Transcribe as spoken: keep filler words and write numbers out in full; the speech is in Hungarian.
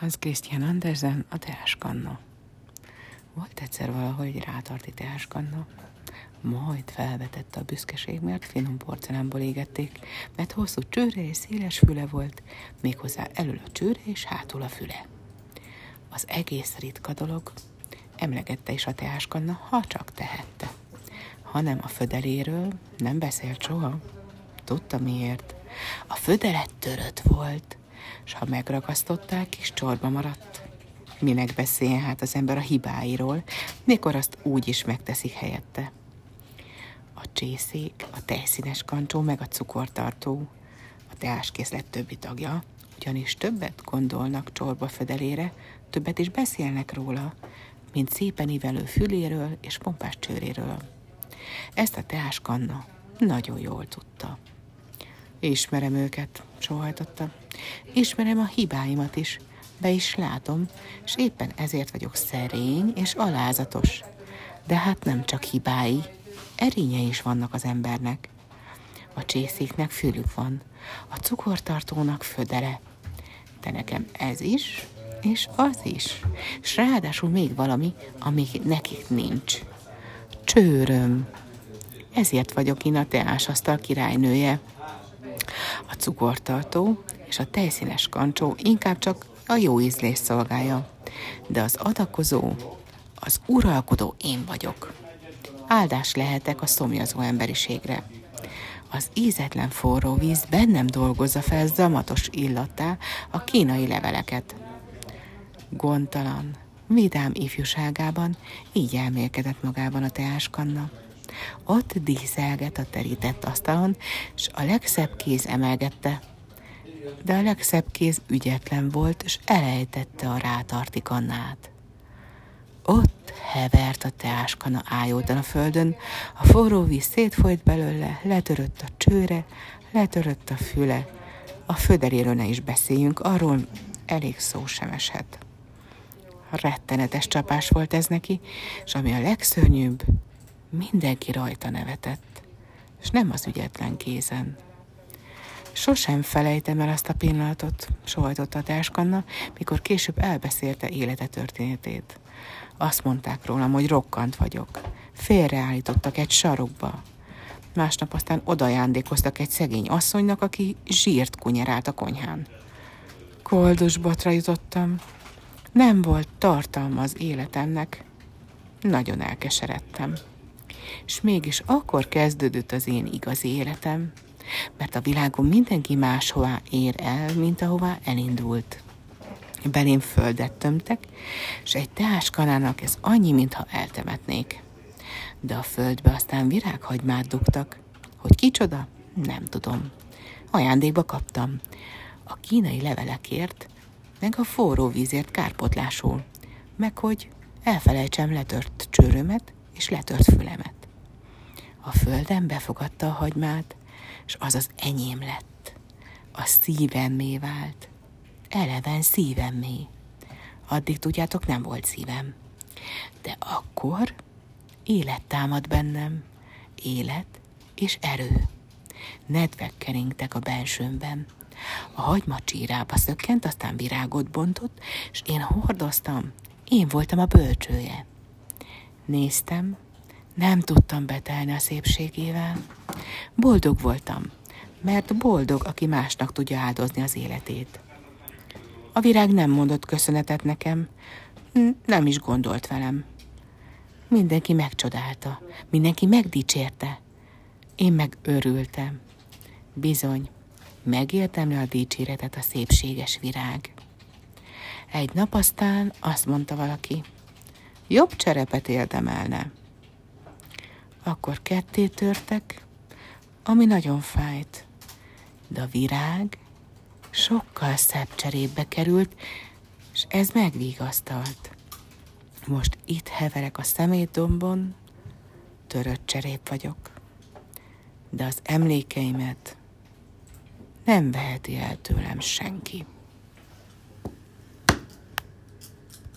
Hans Christian Andersen, a teáskanna. Volt egyszer valahogy rátart egy teáskanna, majd felvetette a büszkeség, mert finom porcelánból égették, mert hosszú csőre és széles füle volt, méghozzá elől a csőre és hátul a füle. Az egész ritka dolog, emlegette is a teáskanna, ha csak tehette. Hanem a födeléről nem beszélt soha. Tudta miért. A födelet törött volt, s ha megragasztották, kis csorba maradt. Minek beszéljen hát az ember a hibáiról, mikor azt úgy is megteszik helyette. A csészék, a tejszínes kancsó, meg a cukortartó, a teáskészlet többi tagja, ugyanis többet gondolnak csorba födelére, többet is beszélnek róla, mint szépen ívelő füléről és pompás csőréről. Ezt a teáskanna nagyon jól tudta. Ismerem őket, sóhajtotta. Ismerem a hibáimat is, be is látom, és éppen ezért vagyok szerény és alázatos. De hát nem csak hibái, erényei is vannak az embernek. A csészéknek fülük van, a cukortartónak födele. De nekem ez is, és az is, s ráadásul még valami, ami nekik nincs. Csőröm. Ezért vagyok én a teásasztal királynője. A cukortartó és a tejszínes kancsó inkább csak a jó ízlés szolgálja, de az adakozó, az uralkodó én vagyok. Áldás lehetek a szomjazó emberiségre. Az ízetlen forró víz bennem dolgozza fel zamatos illattá a kínai leveleket. Gondtalan, vidám ifjúságában így elmélkedett magában a teáskanna. Ott díszelgett a terített asztalon, s a legszebb kéz emelgette. De a legszebb kéz ügyetlen volt, s elejtette a rátarti kannát. Ott hevert a teáskanna ájódan a földön, a forró víz szétfolyt belőle, letörött a csőre, letörött a füle. A födeléről ne is beszéljünk, arról elég szó sem eshet. Rettenetes csapás volt ez neki, és ami a legszörnyűbb, mindenki rajta nevetett, és nem az ügyetlen kézen. Sosem felejtem el azt a pillanatot, sóhajtotta a teáskanna, mikor később elbeszélte élete történetét. Azt mondták rólam, hogy rokkant vagyok. Félreállítottak egy sarokba. Másnap aztán odajándékoztak egy szegény asszonynak, aki zsírt kunyerált a konyhán. Koldusbotra jutottam. Nem volt tartalma az életemnek. Nagyon elkeseredtem. És mégis akkor kezdődött az én igazi életem, mert a világon mindenki máshová ér el, mint ahová elindult. Belém földet tömtek, és egy teáskanának ez annyi, mintha eltemetnék. De a földbe aztán virághagymát dugtak. Hogy kicsoda? Nem tudom. Ajándékba kaptam. A kínai levelekért, meg a forró vízért kárpotlásul, meg hogy elfelejtsem letört csőrömet és letört fülemet. A földem befogadta a hagymát, és az az enyém lett. A szívemmé vált. Eleven szívemmé. Addig tudjátok, nem volt szívem. De akkor élet támad bennem. Élet és erő. Nedvek keringtek a belsőmben. A hagyma csírába szökkent, aztán virágot bontott, és én hordoztam. Én voltam a bölcsője. Néztem, nem tudtam betelni a szépségével. Boldog voltam, mert boldog, aki másnak tudja áldozni az életét. A virág nem mondott köszönetet nekem, nem is gondolt velem. Mindenki megcsodálta, mindenki megdicsérte. Én meg örültem. Bizony, megéltem le a dicséretet a szépséges virág. Egy nap aztán azt mondta valaki, jobb cserepet érdemelne. Akkor ketté törtek, ami nagyon fájt, de a virág sokkal szebb cserépbe került, és ez megvigasztalt. Most itt heverek a szemétdombon, törött cserép vagyok, de az emlékeimet nem veheti el tőlem senki.